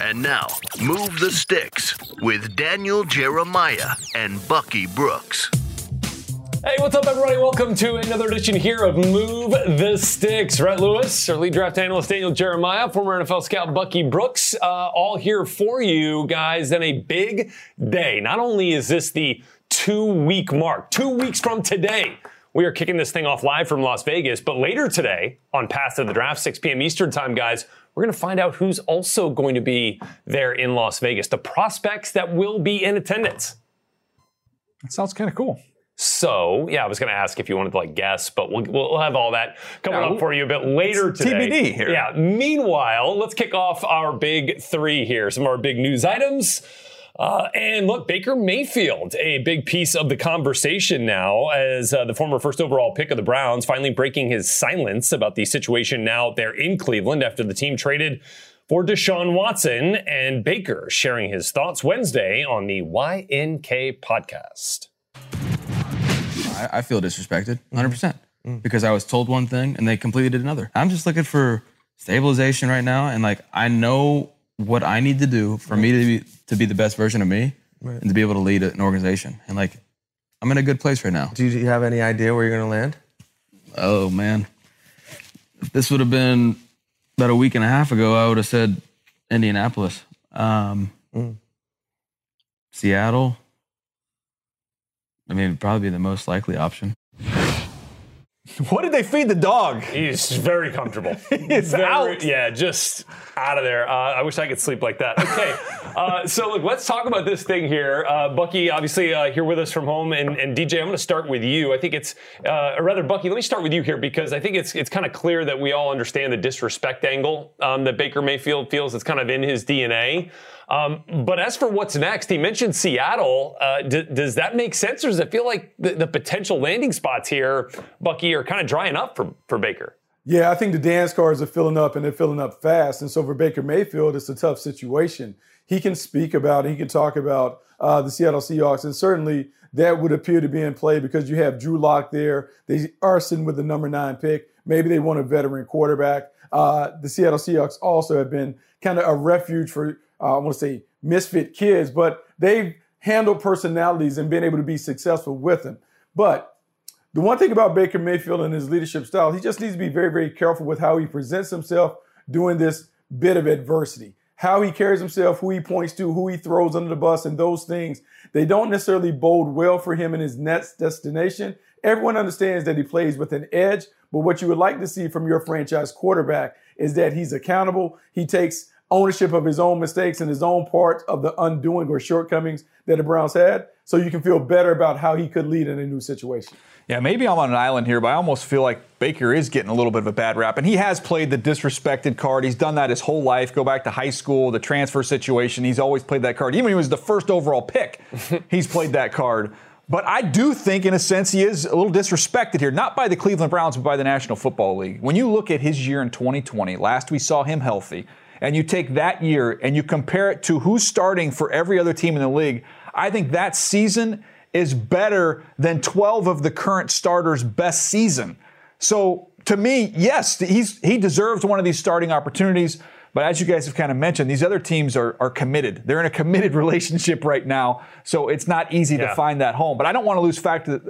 And now, Move the Sticks with Daniel Jeremiah and Bucky Brooks. Hey, what's up, everybody? Welcome to another edition here of Move the Sticks. Rhett Lewis, our lead draft analyst, Daniel Jeremiah, former NFL scout Bucky Brooks, all here for you guys in a big day. Not only is this the 2 week mark, 2 weeks from today, we are kicking this thing off live from Las Vegas, but later today on Path to the Draft, 6 p.m. Eastern time, guys, we're going to find out who's also going to be there in Las Vegas, the prospects that will be in attendance. That sounds kind of cool. So, yeah, I was going to ask if you wanted to, like, guess, but we'll have all that coming up for you a bit later today. TBD here. Yeah, meanwhile, let's kick off our big three here, some of our big news items. And look, Baker Mayfield, a big piece of the conversation now as the former first overall pick of the Browns, finally breaking his silence about the situation now there in Cleveland after the team traded for Deshaun Watson, and Baker sharing his thoughts Wednesday on the YNK podcast. I feel disrespected 100% because I was told one thing and they completely did another. I'm just looking for stabilization right now. And like, I know what I need to do for me to be the best version of me, right, and to be able to lead an organization. And, like, I'm in a good place right now. Do you have any idea where you're going to land? Oh, man. If this would have been about a week and a half ago, I would have said Indianapolis. Seattle. I mean, it'd probably be the most likely option. What did they feed the dog? He's very comfortable. He's out. Yeah, just out of there. I wish I could sleep like that. Okay, so look, let's talk about this thing here. Bucky, obviously, here with us from home, and DJ, I'm going to start with you. I think it's, or rather, Bucky, let me start with you here, because I think it's kind of clear that we all understand the disrespect angle that Baker Mayfield feels. It's kind of in his DNA. But as for what's next, he mentioned Seattle. Does that make sense, or does it feel like the potential landing spots here, Bucky, are kind of drying up for Baker? Yeah, I think the dance cards are filling up, and they're filling up fast. And so for Baker Mayfield, it's a tough situation. He can speak about, he can talk about the Seattle Seahawks, and certainly that would appear to be in play because you have Drew Lock there. They are sitting with the number 9 pick. Maybe they want a veteran quarterback. The Seattle Seahawks also have been kind of a refuge for I want to say misfit kids, but they've handled personalities and been able to be successful with them. But the one thing about Baker Mayfield and his leadership style, he just needs to be very, very careful with how he presents himself during this bit of adversity, how he carries himself, who he points to, who he throws under the bus, and those things. They don't necessarily bode well for him in his next destination. Everyone understands that he plays with an edge, but what you would like to see from your franchise quarterback is that he's accountable. He takes ownership of his own mistakes and his own part of the undoing or shortcomings that the Browns had, so you can feel better about how he could lead in a new situation. Yeah, maybe I'm on an island here, but I almost feel like Baker is getting a little bit of a bad rap, and he has played the disrespected card. He's done that his whole life. Go back to high school, the transfer situation. He's always played that card. Even when he was the first overall pick, he's played that card. But I do think, in a sense, he is a little disrespected here, not by the Cleveland Browns, but by the National Football League. When you look at his year in 2020, last we saw him healthy, and you take that year and you compare it to who's starting for every other team in the league, I think that season is better than 12 of the current starters' best season. So to me, yes, he deserves one of these starting opportunities. But as you guys have kind of mentioned, these other teams are committed. They're in a committed relationship right now, so it's not easy to find that home. But I don't want to lose sight of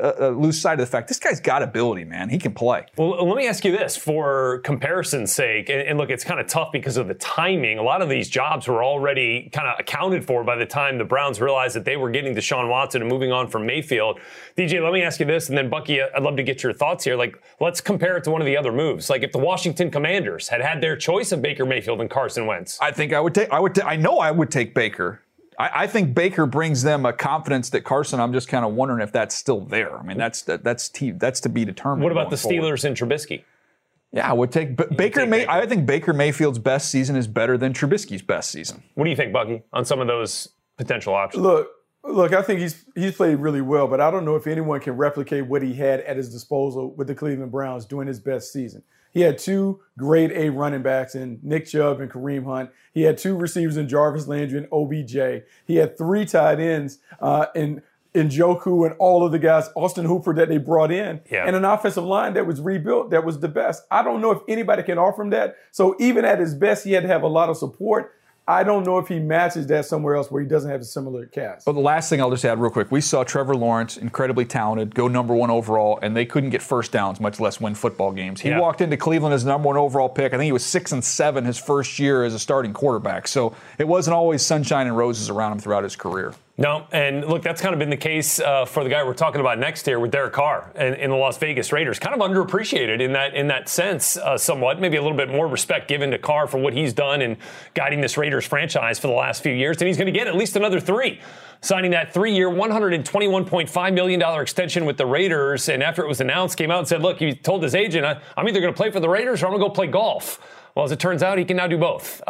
the fact this guy's got ability, man. He can play. Well, let me ask you this for comparison's sake. And look, it's kind of tough because of the timing. A lot of these jobs were already kind of accounted for by the time the Browns realized that they were getting Deshaun Watson and moving on from Mayfield. DJ, let me ask you this, and then Bucky, I'd love to get your thoughts here. Like, let's compare it to one of the other moves. Like, if the Washington Commanders had their choice of Baker Mayfield and Carson Wentz, I think I would take Baker. I think Baker brings them a confidence that Carson, I'm just kind of wondering if that's still there. I mean, that's to be determined. What about the Steelers and Trubisky? Yeah, I would take Baker. I think Baker Mayfield's best season is better than Trubisky's best season. What do you think, Bucky, on some of those potential options? Look, I think he's played really well, but I don't know if anyone can replicate what he had at his disposal with the Cleveland Browns during his best season. He had two grade A running backs in Nick Chubb and Kareem Hunt. He had two receivers in Jarvis Landry and OBJ. He had three tight ends in Njoku and all of the guys, Austin Hooper, that they brought in, and an offensive line that was rebuilt, that was the best. I don't know if anybody can offer him that. So even at his best, he had to have a lot of support. I don't know if he matches that somewhere else where he doesn't have a similar cast. But the last thing I'll just add real quick, we saw Trevor Lawrence, incredibly talented, go number one overall, and they couldn't get first downs, much less win football games. He walked into Cleveland as number one overall pick. I think he was 6-7 his first year as a starting quarterback. So it wasn't always sunshine and roses around him throughout his career. No, and look, that's kind of been the case for the guy we're talking about next here with Derek Carr in the Las Vegas Raiders. Kind of underappreciated in that sense somewhat. Maybe a little bit more respect given to Carr for what he's done in guiding this Raiders franchise for the last few years. And he's going to get at least another three, signing that three-year, $121.5 million extension with the Raiders. And after it was announced, came out and said, look, he told his agent, I'm either going to play for the Raiders or I'm going to go play golf. Well, as it turns out, he can now do both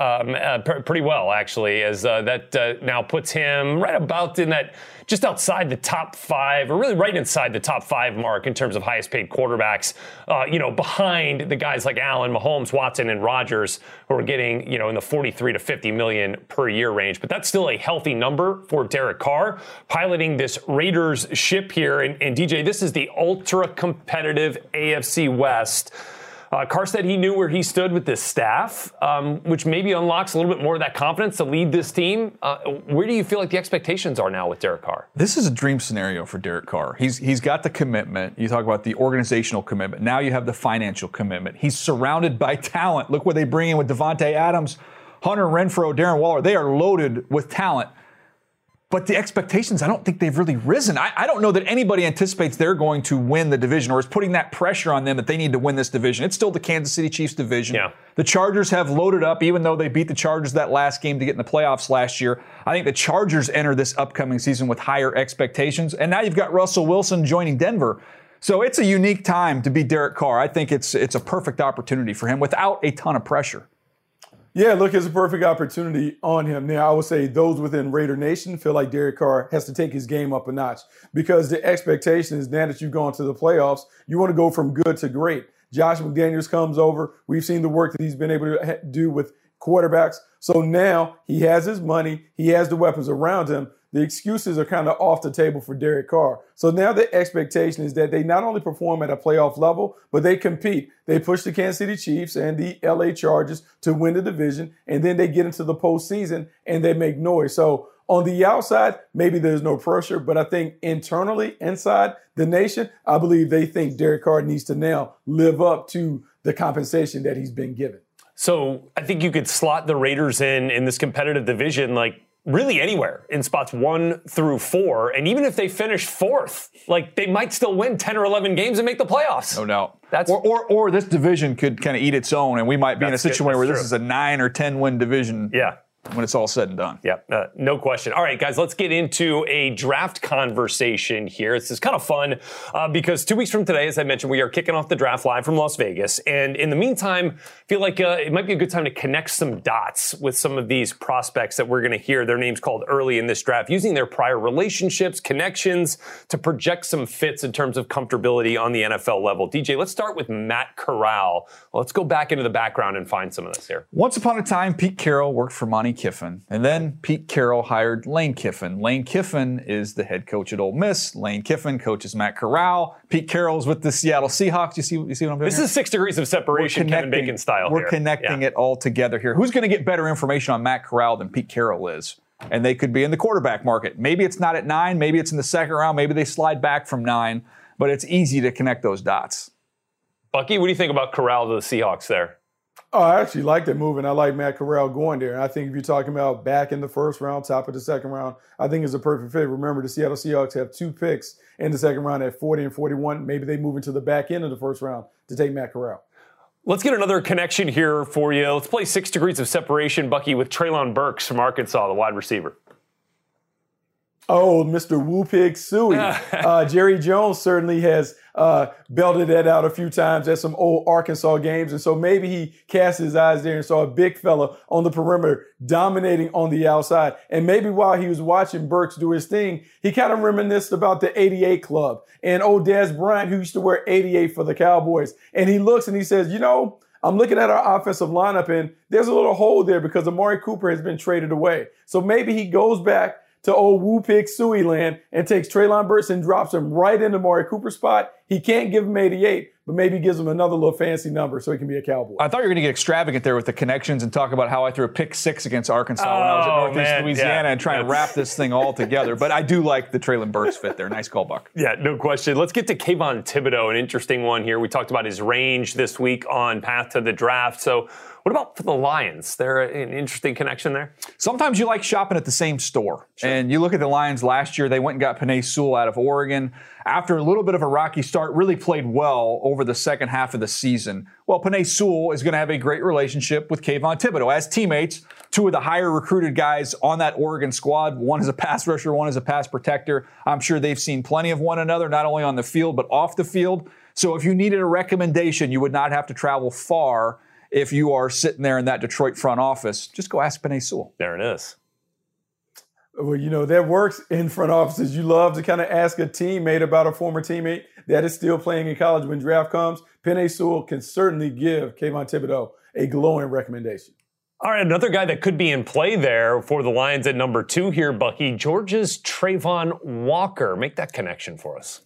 pretty well, actually, as that now puts him right about in that just outside the top five, or really right inside the top five mark in terms of highest paid quarterbacks, behind the guys like Allen, Mahomes, Watson, and Rodgers, who are getting, in the 43 to 50 million per year range. But that's still a healthy number for Derek Carr, piloting this Raiders ship here. And DJ, this is the ultra competitive AFC West. Carr said he knew where he stood with this staff, which maybe unlocks a little bit more of that confidence to lead this team. Where do you feel like the expectations are now with Derek Carr? This is a dream scenario for Derek Carr. He's got the commitment. You talk about the organizational commitment. Now you have the financial commitment. He's surrounded by talent. Look what they bring in with Devontae Adams, Hunter Renfrow, Darren Waller. They are loaded with talent. But the expectations, I don't think they've really risen. I don't know that anybody anticipates they're going to win the division or is putting that pressure on them that they need to win this division. It's still the Kansas City Chiefs division. Yeah. The Chargers have loaded up, even though they beat the Chargers that last game to get in the playoffs last year. I think the Chargers enter this upcoming season with higher expectations. And now you've got Russell Wilson joining Denver. So it's a unique time to be Derek Carr. I think it's a perfect opportunity for him without a ton of pressure. Yeah, look, it's a perfect opportunity on him. Now, I would say those within Raider Nation feel like Derek Carr has to take his game up a notch because the expectation is now that you've gone to the playoffs, you want to go from good to great. Josh McDaniels comes over. We've seen the work that he's been able to do with quarterbacks. So now he has his money. He has the weapons around him. The excuses are kind of off the table for Derek Carr. So now the expectation is that they not only perform at a playoff level, but they compete. They push the Kansas City Chiefs and the LA Chargers to win the division, and then they get into the postseason and they make noise. So on the outside, maybe there's no pressure, but I think internally, inside the nation, I believe they think Derek Carr needs to now live up to the compensation that he's been given. So I think you could slot the Raiders in this competitive division like really anywhere in spots 1 through 4. And even if they finish 4th, like they might still win 10 or 11 games and make the playoffs. No doubt. That's or this division could kind of eat its own, and we might be in a situation where this is a 9 or 10 win division. Yeah. When it's all said and done. Yeah, no question. All right, guys, let's get into a draft conversation here. This is kind of fun because 2 weeks from today, as I mentioned, we are kicking off the draft live from Las Vegas. And in the meantime, I feel like it might be a good time to connect some dots with some of these prospects that we're going to hear their names called early in this draft, using their prior relationships, connections to project some fits in terms of comfortability on the NFL level. DJ, let's start with Matt Corral. Let's go back into the background and find some of this here. Once upon a time, Pete Carroll worked for Monty Kiffin. And then Pete Carroll hired Lane Kiffin. Lane Kiffin is the head coach at Ole Miss. Lane Kiffin coaches Matt Corral. Pete Carroll's with the Seattle Seahawks. You see what I'm doing This here? Is 6 degrees of separation, Kevin Bacon style. We're here. Connecting it all together here. Who's going to get better information on Matt Corral than Pete Carroll is? And they could be in the quarterback market. Maybe it's not at 9. Maybe it's in the second round. Maybe they slide back from 9. But it's easy to connect those dots. Bucky, what do you think about Corral to the Seahawks there? Oh, I actually like that move, and I like Matt Corral going there. And I think if you're talking about back in the first round, top of the second round, I think it's a perfect fit. Remember, the Seattle Seahawks have 2 picks in the second round at 40 and 41. Maybe they move into the back end of the first round to take Matt Corral. Let's get another connection here for you. Let's play 6 degrees of separation, Bucky, with Treylon Burks from Arkansas, the wide receiver. Oh, Mr. Woo-Pig Suey. Jerry Jones certainly has belted that out a few times at some old Arkansas games. And so maybe he cast his eyes there and saw a big fella on the perimeter dominating on the outside. And maybe while he was watching Burks do his thing, he kind of reminisced about the 88 club and old Dez Bryant, who used to wear 88 for the Cowboys. And he looks and he says, you know, I'm looking at our offensive lineup and there's a little hole there because Amari Cooper has been traded away. So maybe he goes back to old Woo-Pig Suey land and takes Treylon Burks and drops him right into Amari Cooper's spot. He can't give him 88, but maybe gives him another little fancy number so he can be a Cowboy. I thought you were going to get extravagant there with the connections and talk about how I threw a pick six against Arkansas when I was at Northeast Louisiana and try to wrap this thing all together. But I do like the Treylon Burks fit there. Nice call, Buck. Yeah, no question. Let's get to Kayvon Thibodeau, an interesting one here. We talked about his range this week on Path to the Draft. So what about for the Lions? They're an interesting connection there. Sometimes you like shopping at the same store. Sure. And you look at the Lions last year, they went and got Penei Sewell out of Oregon. After a little bit of a rocky start, really played well over the second half of the season. Well, Penei Sewell is going to have a great relationship with Kayvon Thibodeau. As teammates, two of the higher recruited guys on that Oregon squad, one is a pass rusher, one is a pass protector. I'm sure they've seen plenty of one another, not only on the field, but off the field. So if you needed a recommendation, you would not have to travel far. If you are sitting there in that Detroit front office, just go ask Penei Sewell. There it is. Well, you know, that works in front offices. You love to kind of ask a teammate about a former teammate that is still playing in college when draft comes. Penei Sewell can certainly give Kayvon Thibodeau a glowing recommendation. All right, another guy that could be in play there for the Lions at number 2 here, Bucky, Georgia's Travon Walker. Make that connection for us.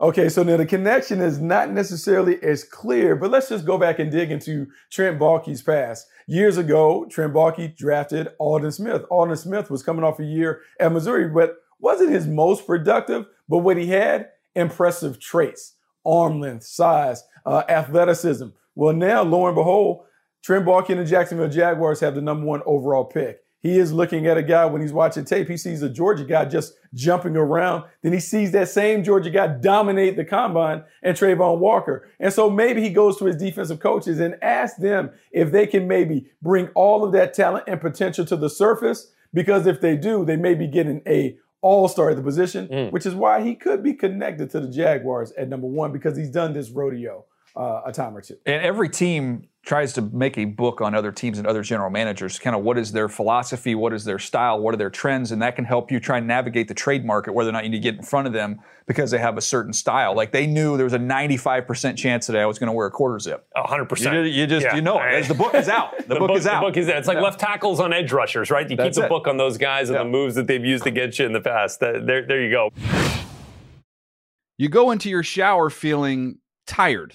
Okay, so now the connection is not necessarily as clear, but let's just go back and dig into Trent Baalke's past. Years ago, Trent Baalke drafted Aldon Smith. Aldon Smith was coming off a year at Missouri, but wasn't his most productive, but what he had, impressive traits, arm length, size, athleticism. Well, now, lo and behold, Trent Baalke and the Jacksonville Jaguars have the number 1 overall pick. He is looking at a guy when he's watching tape. He sees a Georgia guy just jumping around. Then he sees that same Georgia guy dominate the combine and Travon Walker. And so maybe he goes to his defensive coaches and asks them if they can maybe bring all of that talent and potential to the surface, because if they do, they may be getting a all-star at the position, which is why he could be connected to the Jaguars at number 1, because he's done this rodeo a time or two. And every team tries to make a book on other teams and other general managers, kind of what is their philosophy, what is their style, what are their trends, and that can help you try and navigate the trade market, whether or not you need to get in front of them because they have a certain style. Like they knew there was a 95% chance today I was going to wear a quarter zip. 100%. You know it. As the book is out. The book is out. It's like left tackles on edge rushers, right? You keep the book on those guys and the moves that they've used to get you in the past. There you go. You go into your shower feeling tired.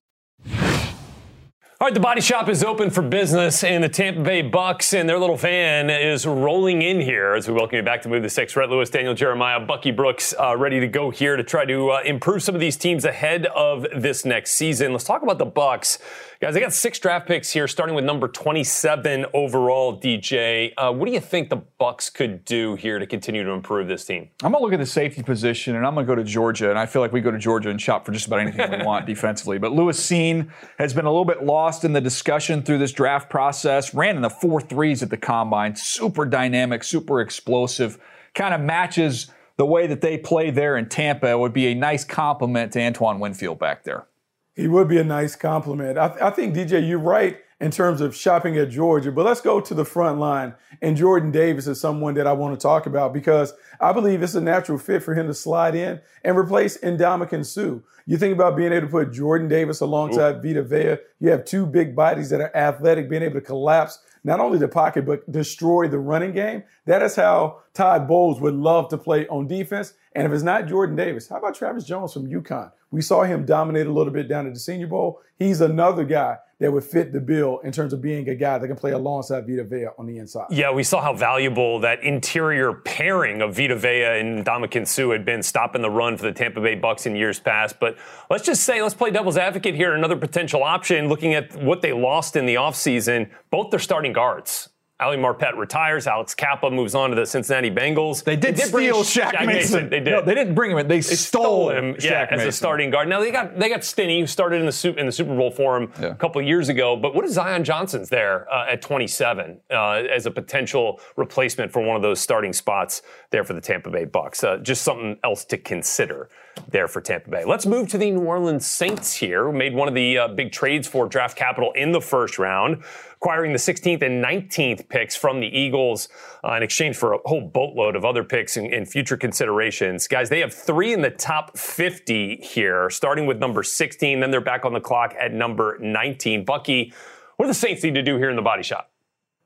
All right, the body shop is open for business, and the Tampa Bay Bucks and their little van is rolling in here as we welcome you back to Move the Sticks. Rhett Lewis, Daniel Jeremiah, Bucky Brooks, ready to go here to try to improve some of these teams ahead of this next season. Let's talk about the Bucks. Guys, they got 6 draft picks here, starting with number 27 overall, DJ. What do you think the Bucks could do here to continue to improve this team? I'm going to look at the safety position, and I'm going to go to Georgia, and I feel like we go to Georgia and shop for just about anything we want defensively. But Lewisine has been a little bit lost in the discussion through this draft process. Ran in the 4.3s at the combine. Super dynamic, super explosive. Kind of matches the way that they play there in Tampa. It would be a nice compliment to Antoine Winfield back there. He would be a nice compliment. I think, DJ, you're right in terms of shopping at Georgia, but let's go to the front line. And Jordan Davis is someone that I want to talk about because I believe it's a natural fit for him to slide in and replace Ndamukong Suh. You think about being able to put Jordan Davis alongside Vita Vea. You have 2 big bodies that are athletic, being able to collapse not only the pocket, but destroy the running game. That is how Todd Bowles would love to play on defense. And if it's not Jordan Davis, how about Travis Jones from UConn? We saw him dominate a little bit down at the Senior Bowl. He's another guy that would fit the bill in terms of being a guy that can play alongside Vita Vea on the inside. Yeah, we saw how valuable that interior pairing of Vita Vea and Ndamukong Suh had been stopping the run for the Tampa Bay Bucs in years past. But let's just say, let's play devil's advocate here. Another potential option, looking at what they lost in the offseason, both their starting guards. Ali Marpet retires. Alex Kappa moves on to the Cincinnati Bengals. They did steal Shaq Mason. They did. No, they didn't bring him in. They stole him Shaq Mason. As a starting guard. Now they got Stinney, who started in the Super Bowl for him a couple of years ago. But what is Zion Johnson's there at 27 as a potential replacement for one of those starting spots there for the Tampa Bay Bucs? Just something else to consider there for Tampa Bay. Let's move to the New Orleans Saints here, who made one of the big trades for draft capital in the first round, acquiring the 16th and 19th picks from the Eagles in exchange for a whole boatload of other picks and future considerations. Guys, they have three in the top 50 here, starting with number 16. Then they're back on the clock at number 19. Bucky, what do the Saints need to do here in the body shop?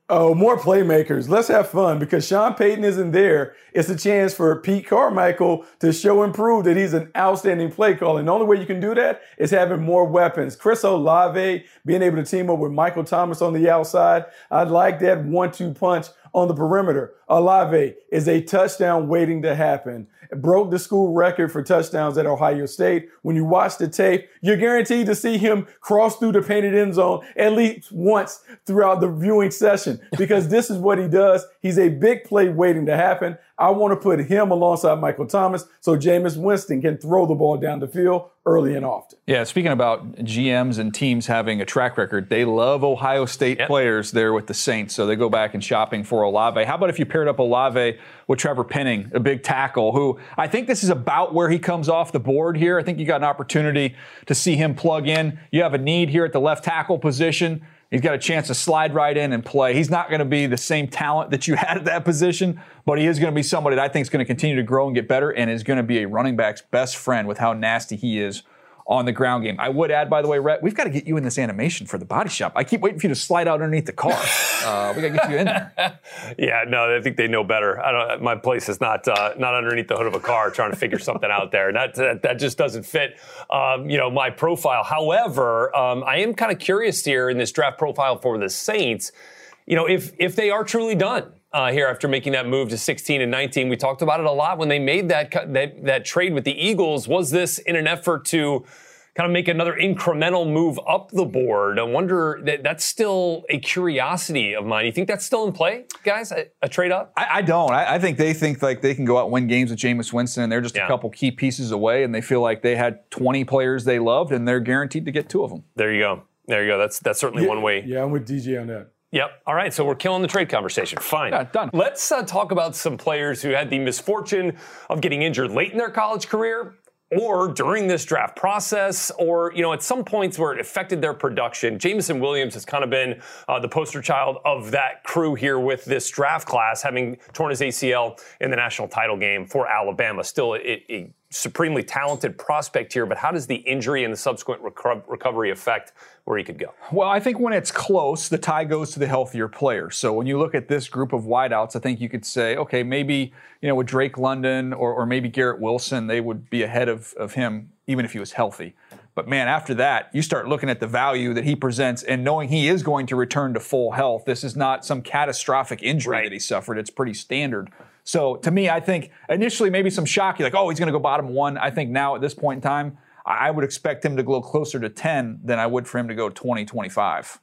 Oh, more playmakers. Let's have fun, because Sean Payton isn't there. It's a chance for Pete Carmichael to show and prove that he's an outstanding play caller. And the only way you can do that is having more weapons. Chris Olave being able to team up with Michael Thomas on the outside. I'd like that 1-2 punch on the perimeter. Olave is a touchdown waiting to happen. It broke the school record for touchdowns at Ohio State. When you watch the tape, you're guaranteed to see him cross through the painted end zone at least once throughout the viewing session, because this is what he does. He's a big play waiting to happen. I want to put him alongside Michael Thomas so Jameis Winston can throw the ball down the field early and often. Yeah, speaking about GMs and teams having a track record, they love Ohio State players there with the Saints, so they go back and shopping for Olave. How about if you paired up Olave with Trevor Penning, a big tackle, who I think this is about where he comes off the board here. I think you got an opportunity to see him plug in. You have a need here at the left tackle position. He's got a chance to slide right in and play. He's not going to be the same talent that you had at that position, but he is going to be somebody that I think is going to continue to grow and get better, and is going to be a running back's best friend with how nasty he is on the ground game. I would add, by the way, Rhett, we've got to get you in this animation for the body shop. I keep waiting for you to slide out underneath the car. We got to get you in there. Yeah, no, I think they know better. My place is not underneath the hood of a car trying to figure something out there. That just doesn't fit, my profile. However, I am kind of curious here in this draft profile for the Saints, if they are truly done here after making that move to 16 and 19. We talked about it a lot when they made that trade with the Eagles. Was this in an effort to kind of make another incremental move up the board? I wonder, that's still a curiosity of mine. You think that's still in play, guys, a trade up? I don't. I think they think like they can go out and win games with Jameis Winston, and they're just a couple key pieces away, and they feel like they had 20 players they loved, and they're guaranteed to get two of them. There you go. That's certainly one way. Yeah, I'm with DJ on that. Yep. All right. So we're killing the trade conversation. Fine. Yeah, done. Let's talk about some players who had the misfortune of getting injured late in their college career, or during this draft process, or, at some points where it affected their production. Jameson Williams has kind of been the poster child of that crew here with this draft class, having torn his ACL in the national title game for Alabama. Still a supremely talented prospect here, but how does the injury and the subsequent recovery affect where he could go? Well, I think when it's close, the tie goes to the healthier player. So when you look at this group of wideouts, I think you could say, okay, maybe, with Drake London or maybe Garrett Wilson, they would be ahead of him, even if he was healthy. But man, after that, you start looking at the value that he presents and knowing he is going to return to full health. This is not some catastrophic injury that he suffered. It's pretty standard. So to me, I think initially maybe some shock. You're like, oh, he's going to go bottom one. I think now at this point in time, I would expect him to go closer to 10 than I would for him to go 20, 25.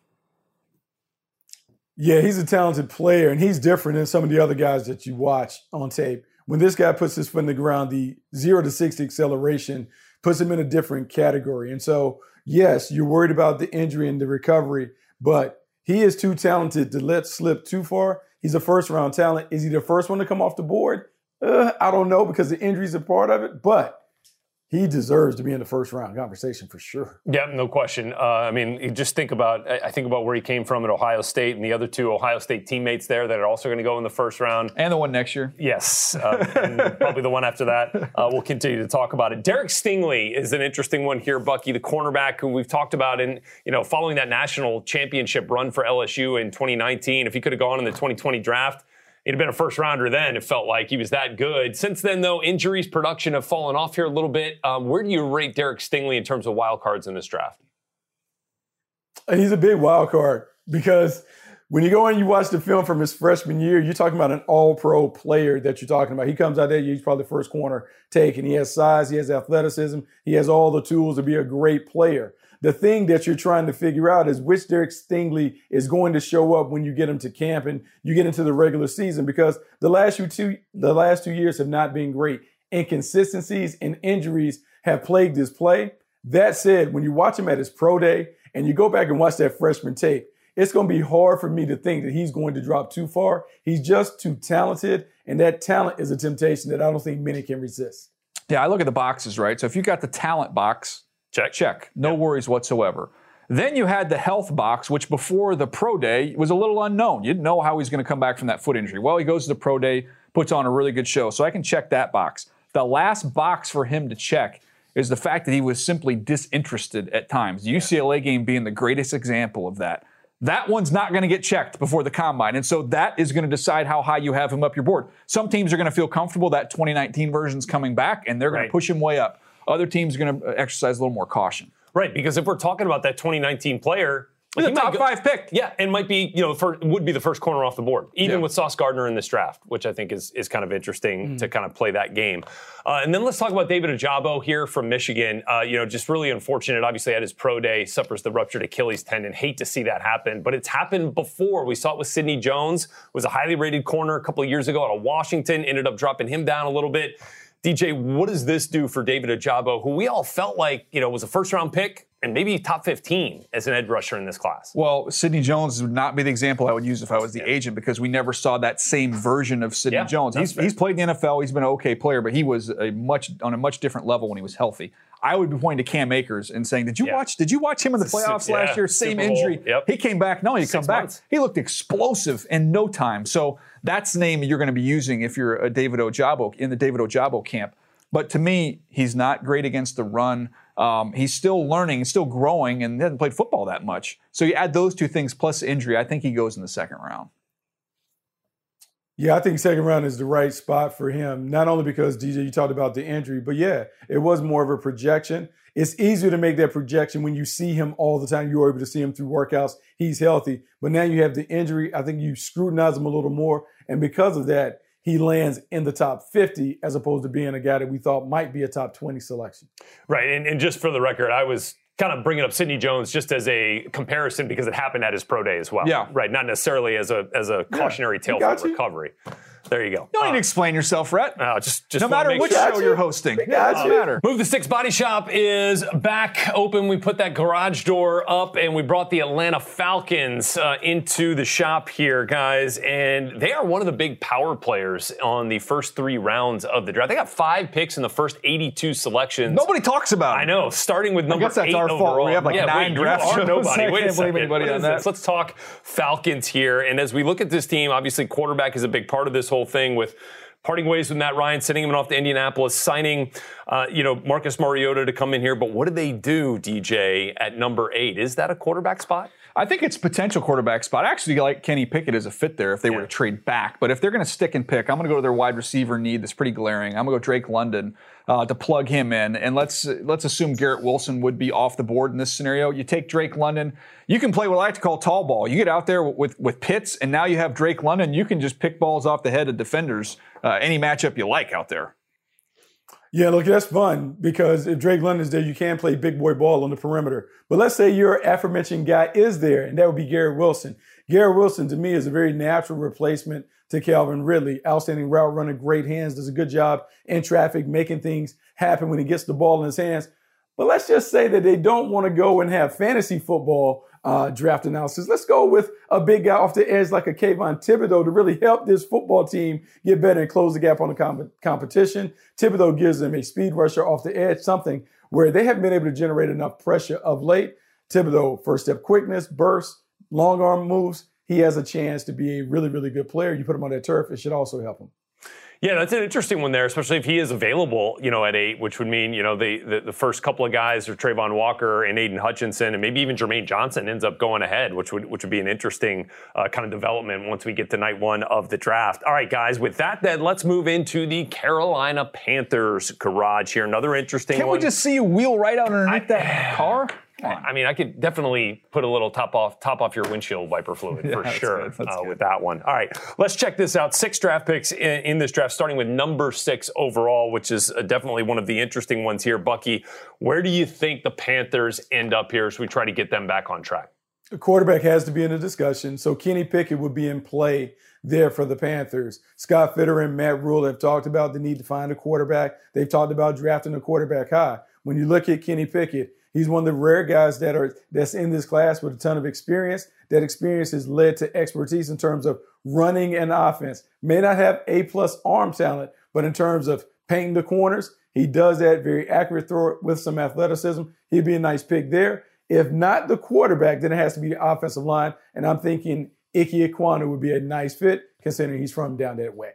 Yeah, he's a talented player, and he's different than some of the other guys that you watch on tape. When this guy puts his foot in the ground, the 0-60 acceleration puts him in a different category. And so, yes, you're worried about the injury and the recovery, but he is too talented to let slip too far. He's a first-round talent. Is he the first one to come off the board? I don't know, because the injuries are part of it, but he deserves to be in the first round conversation for sure. Yeah, no question. I mean, you just think about, I think about where he came from at Ohio State and the other two Ohio State teammates there that are also going to go in the first round. And the one next year. Yes, and probably the one after that. We'll continue to talk about it. Derek Stingley is an interesting one here, Bucky, the cornerback who we've talked about in, you know, following that national championship run for LSU in 2019. If he could have gone in the 2020 draft, it'd have been a first-rounder then. It felt like he was that good. Since then, though, injuries, production have fallen off here a little bit. Where do you rate Derek Stingley in terms of wild cards in this draft? He's a big wild card because when you go in and you watch the film from his freshman year, you're talking about an all-pro player that you're talking about. He comes out there, he's probably the first corner taken. He has size, he has athleticism, he has all the tools to be a great player. The thing that you're trying to figure out is which Derek Stingley is going to show up when you get him to camp and you get into the regular season, because the last two years have not been great. Inconsistencies and injuries have plagued his play. That said, when you watch him at his pro day and you go back and watch that freshman tape, it's going to be hard for me to think that he's going to drop too far. He's just too talented, and that talent is a temptation that I don't think many can resist. Yeah, I look at the boxes, right? So if you got the talent box, Check. No worries whatsoever. Then you had the health box, which before the pro day was a little unknown. You didn't know how he's going to come back from that foot injury. Well, he goes to the pro day, puts on a really good show, so I can check that box. The last box for him to check is the fact that he was simply disinterested at times. The UCLA game being the greatest example of that. That one's not going to get checked before the combine, and so that is going to decide how high you have him up your board. Some teams are going to feel comfortable that 2019 version's coming back, and they're going to push him way up. Other teams are going to exercise a little more caution. Right, because if we're talking about that 2019 player, like he's a top five pick. Yeah, and might be, you know, would be the first corner off the board, even with Sauce Gardner in this draft, which I think is kind of interesting to kind of play that game. And then let's talk about David Ajabo here from Michigan. You know, just really unfortunate. Obviously, at his pro day, suffers the ruptured Achilles tendon. Hate to see that happen, but it's happened before. We saw it with Sidney Jones, was a highly rated corner a couple of years ago out of Washington, ended up dropping him down a little bit. DJ, what does this do for David Ajabo, who we all felt like, you know, was a first-round pick and maybe top 15 as an edge rusher in this class? Well, Sidney Jones would not be the example I would use if I was the agent, because we never saw that same version of Sidney Jones. He's played in the NFL. He's been an okay player, but he was on a much different level when he was healthy. I would be pointing to Cam Akers and saying, did you watch him in the playoffs last year? Same injury. Yep. He came back. No, he comes back. He looked explosive in no time. So that's the name you're going to be using if you're a David Ajabo, in the David Ajabo camp. But to me, he's not great against the run. He's still learning, still growing, and hasn't played football that much. So you add those two things plus injury, I think he goes in the second round. Yeah, I think second round is the right spot for him, not only because, DJ, you talked about the injury, but yeah, it was more of a projection. It's easier to make that projection when you see him all the time. You're able to see him through workouts. He's healthy. But now you have the injury. I think you scrutinize him a little more, and because of that, he lands in the top 50 as opposed to being a guy that we thought might be a top 20 selection. Right, and just for the record, I was kind of bringing up Sidney Jones just as a comparison because it happened at his pro day as well. Yeah. Right, not necessarily as a cautionary tale for recovery. There you go. You don't need to explain yourself, Rhett. Just no matter which show you're hosting. It doesn't matter. Move the Sticks Body Shop is back open. We put that garage door up, and we brought the Atlanta Falcons into the shop here, guys. And they are one of the big power players on the first three rounds of the draft. They got 5 picks in the first 82 selections. Nobody talks about it. I know, starting with number 8 overall. I guess that's our fault. We have like 9 draft shows. Nobody. Wait a second. Anybody on that? Let's talk Falcons here. And as we look at this team, obviously quarterback is a big part of this whole thing, with parting ways with Matt Ryan, sending him off to Indianapolis, signing, Marcus Mariota to come in here. But what do they do, DJ, at number 8? Is that a quarterback spot? I think it's potential quarterback spot. I actually like Kenny Pickett as a fit there if they were to trade back. But if they're going to stick and pick, I'm going to go to their wide receiver need that's pretty glaring. I'm going to go Drake London to plug him in. And let's assume Garrett Wilson would be off the board in this scenario. You take Drake London. You can play what I like to call tall ball. You get out there with Pitts, and now you have Drake London. You can just pick balls off the head of defenders, any matchup you like out there. Yeah, look, that's fun because if Drake London's there, you can play big boy ball on the perimeter. But let's say your aforementioned guy is there, and that would be Garrett Wilson. Garrett Wilson, to me, is a very natural replacement to Calvin Ridley. Outstanding route runner, great hands, does a good job in traffic, making things happen when he gets the ball in his hands. But let's just say that they don't want to go and have fantasy football draft analysis. Let's go with a big guy off the edge like a Kayvon Thibodeau to really help this football team get better and close the gap on the competition. Thibodeau gives them a speed rusher off the edge, something where they haven't been able to generate enough pressure of late. Thibodeau, first-step quickness, burst, long-arm moves. He has a chance to be a really, really good player. You put him on that turf, it should also help him. Yeah, that's an interesting one there, especially if he is available, you know, at 8, which would mean, you know, the first couple of guys are Trayvon Walker and Aiden Hutchinson, and maybe even Jermaine Johnson ends up going ahead, which would be an interesting kind of development once we get to night one of the draft. All right, guys, with that, then let's move into the Carolina Panthers garage here. Another interesting one. Can we just see you wheel right out underneath that car? I mean, I could definitely put a little top off your windshield wiper fluid for sure with that one. All right, let's check this out. 6 draft picks in this draft, starting with number 6 overall, which is definitely one of the interesting ones here. Bucky, where do you think the Panthers end up here as we try to get them back on track? The quarterback has to be in the discussion, so Kenny Pickett would be in play there for the Panthers. Scott Fitter and Matt Rhule have talked about the need to find a quarterback. They've talked about drafting a quarterback high. When you look at Kenny Pickett, he's one of the rare guys that's in this class with a ton of experience. That experience has led to expertise in terms of running an offense. May not have A-plus arm talent, but in terms of painting the corners, he does that, very accurate throw with some athleticism. He'd be a nice pick there. If not the quarterback, then it has to be the offensive line, and I'm thinking Ike Ekwonu would be a nice fit considering he's from down that way.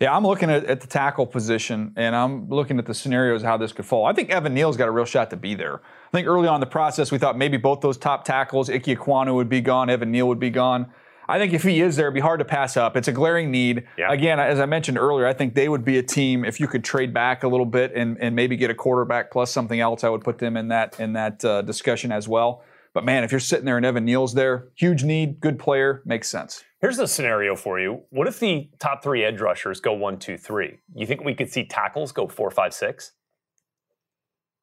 Yeah, I'm looking at the tackle position, and I'm looking at the scenarios how this could fall. I think Evan Neal's got a real shot to be there. I think early on in the process, we thought maybe both those top tackles, Ike Ekwonu would be gone, Evan Neal would be gone. I think if he is there, it'd be hard to pass up. It's a glaring need. Yeah. Again, as I mentioned earlier, I think they would be a team, if you could trade back a little bit and maybe get a quarterback plus something else, I would put them in that discussion as well. But, man, if you're sitting there and Evan Neal's there, huge need, good player, makes sense. Here's the scenario for you. What if the top 3 edge rushers go 1, 2, 3? You think we could see tackles go 4, 5, 6?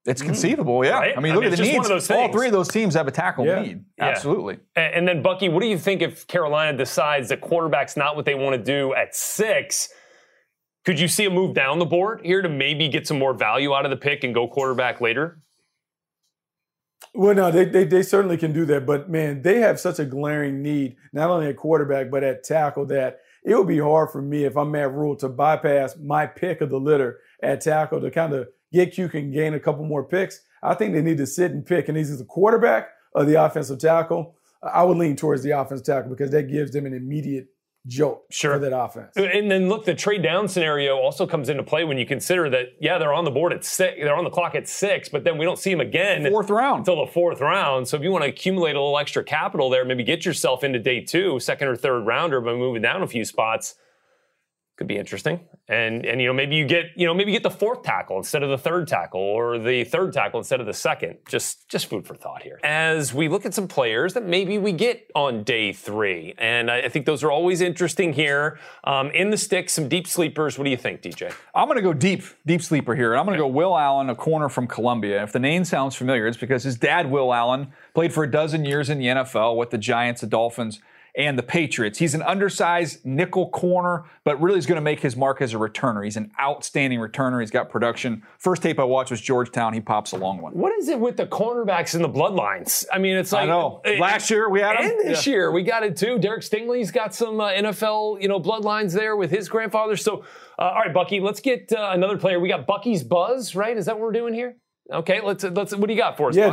It's conceivable, yeah. Right? I mean, look at the needs. All 3 of those teams have a tackle need. Yeah. Absolutely. And then, Bucky, what do you think if Carolina decides that quarterback's not what they want to do at 6? Could you see a move down the board here to maybe get some more value out of the pick and go quarterback later? Well, no, they certainly can do that. But, man, they have such a glaring need, not only at quarterback but at tackle, that it would be hard for me if I'm Matt Rhule to bypass my pick of the litter at tackle to kind of get cute and gain a couple more picks. I think they need to sit and pick, and either the quarterback or the offensive tackle. I would lean towards the offensive tackle because that gives them an immediate jolt for that offense. And then, look, the trade down scenario also comes into play when you consider that, yeah, they're on the board at 6, they're on the clock at 6, but then we don't see them again until the 4th round. So if you want to accumulate a little extra capital there, maybe get yourself into day 2, second or third rounder by moving down a few spots, could be interesting. And maybe you get the 4th tackle instead of the 3rd tackle, or the 3rd tackle instead of the 2nd. Just food for thought here. As we look at some players that maybe we get on day 3, and I think those are always interesting here. In the sticks, some deep sleepers. What do you think, DJ? I'm going to go deep sleeper here, and I'm going to go Will Allen, a corner from Columbia. If the name sounds familiar, it's because his dad, Will Allen, played for a dozen years in the NFL with the Giants, the Dolphins, and the Patriots. He's an undersized nickel corner, but really is going to make his mark as a returner. He's an outstanding returner. He's got production. First tape I watched was Georgetown. He pops a long one. What is it with the cornerbacks and the bloodlines? I mean, it's like... I know. Last year we had him. And this year we got it too. Derek Stingley's got some NFL, bloodlines there with his grandfather. So, all right, Bucky, let's get another player. We got Bucky's Buzz, right? Is that what we're doing here? Okay, let's. What do you got for us, Bucky?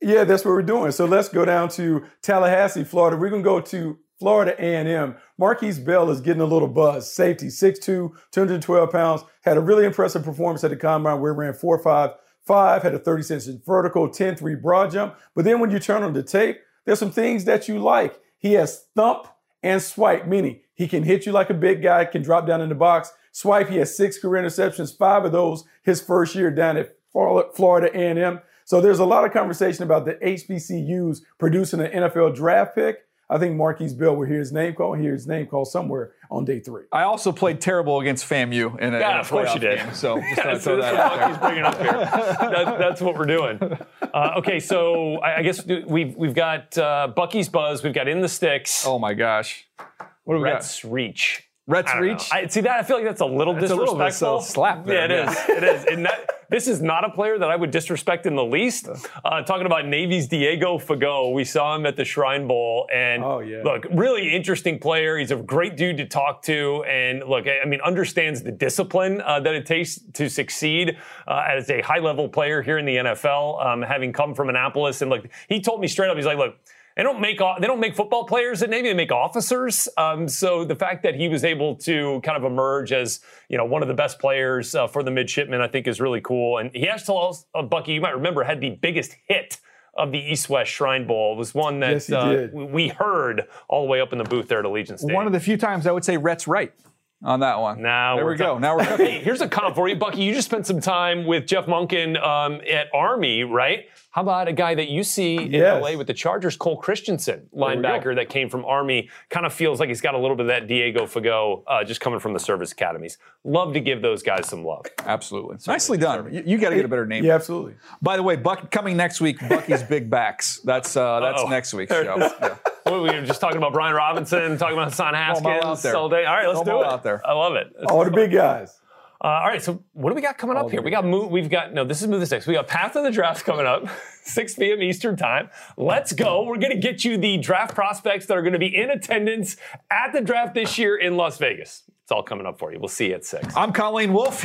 Yeah, that's what we're doing. So let's go down to Tallahassee, Florida. We're going to go to Florida A&M. Marquise Bell is getting a little buzz. Safety, 6'2", 212 pounds. Had a really impressive performance at the combine where he ran 4.55, had a 30-inch vertical, 10.3 broad jump. But then when you turn on the tape, there's some things that you like. He has thump and swipe, meaning he can hit you like a big guy, can drop down in the box. Swipe, he has 6 career interceptions, 5 of those his first year down at Florida A&M. So there's a lot of conversation about the HBCUs producing an NFL draft pick. I think Marquise Bell will hear his name called somewhere on day 3. I also played terrible against FAMU in a playoff game. So just to throw that out there. He's bringing up here. That's what we're doing. Okay, so I guess we've got Bucky's Buzz. We've got In the Sticks. Oh, my gosh. What do we got? Rhett's Reach. I feel like that's a little disrespectful. A little bit slap there. Yeah, it is. This is not a player that I would disrespect in the least. Talking about Navy's Diego Fago, we saw him at the Shrine Bowl. And look, really interesting player. He's a great dude to talk to. And look, I mean, understands the discipline that it takes to succeed as a high-level player here in the NFL, having come from Annapolis. And look, he told me straight up, he's like, look, They don't make football players at Navy. They make officers. So the fact that he was able to kind of emerge as, you know, one of the best players for the midshipmen, I think, is really cool. And he actually also, Bucky, you might remember, had the biggest hit of the East-West Shrine Bowl. It was one that we heard all the way up in the booth there at Allegiant Stadium. One of the few times I would say Rhett's right on that one. Now we're hey, here's a comp for you, Bucky. You just spent some time with Jeff Monken at Army, right? How about a guy that you see in LA with the Chargers, Cole Christensen, linebacker that came from Army, kind of feels like he's got a little bit of that Diego Fago just coming from the service academies. Love to give those guys some love. Absolutely. Nicely done. You got to get a better name. Yeah, absolutely. By the way, coming next week, Bucky's Big Backs. That's next week's show. Yeah. What, we were just talking about Brian Robinson, talking about Hassan Haskins all day. All right, let's do it. Out there. I love it. All the big guys. All right, so what do we got coming up here? This is Move the Sticks. We got Path to the Draft coming up, 6 p.m. Eastern time. Let's go. We're going to get you the draft prospects that are going to be in attendance at the draft this year in Las Vegas. It's all coming up for you. We'll see you at 6. I'm Colleen Wolfe.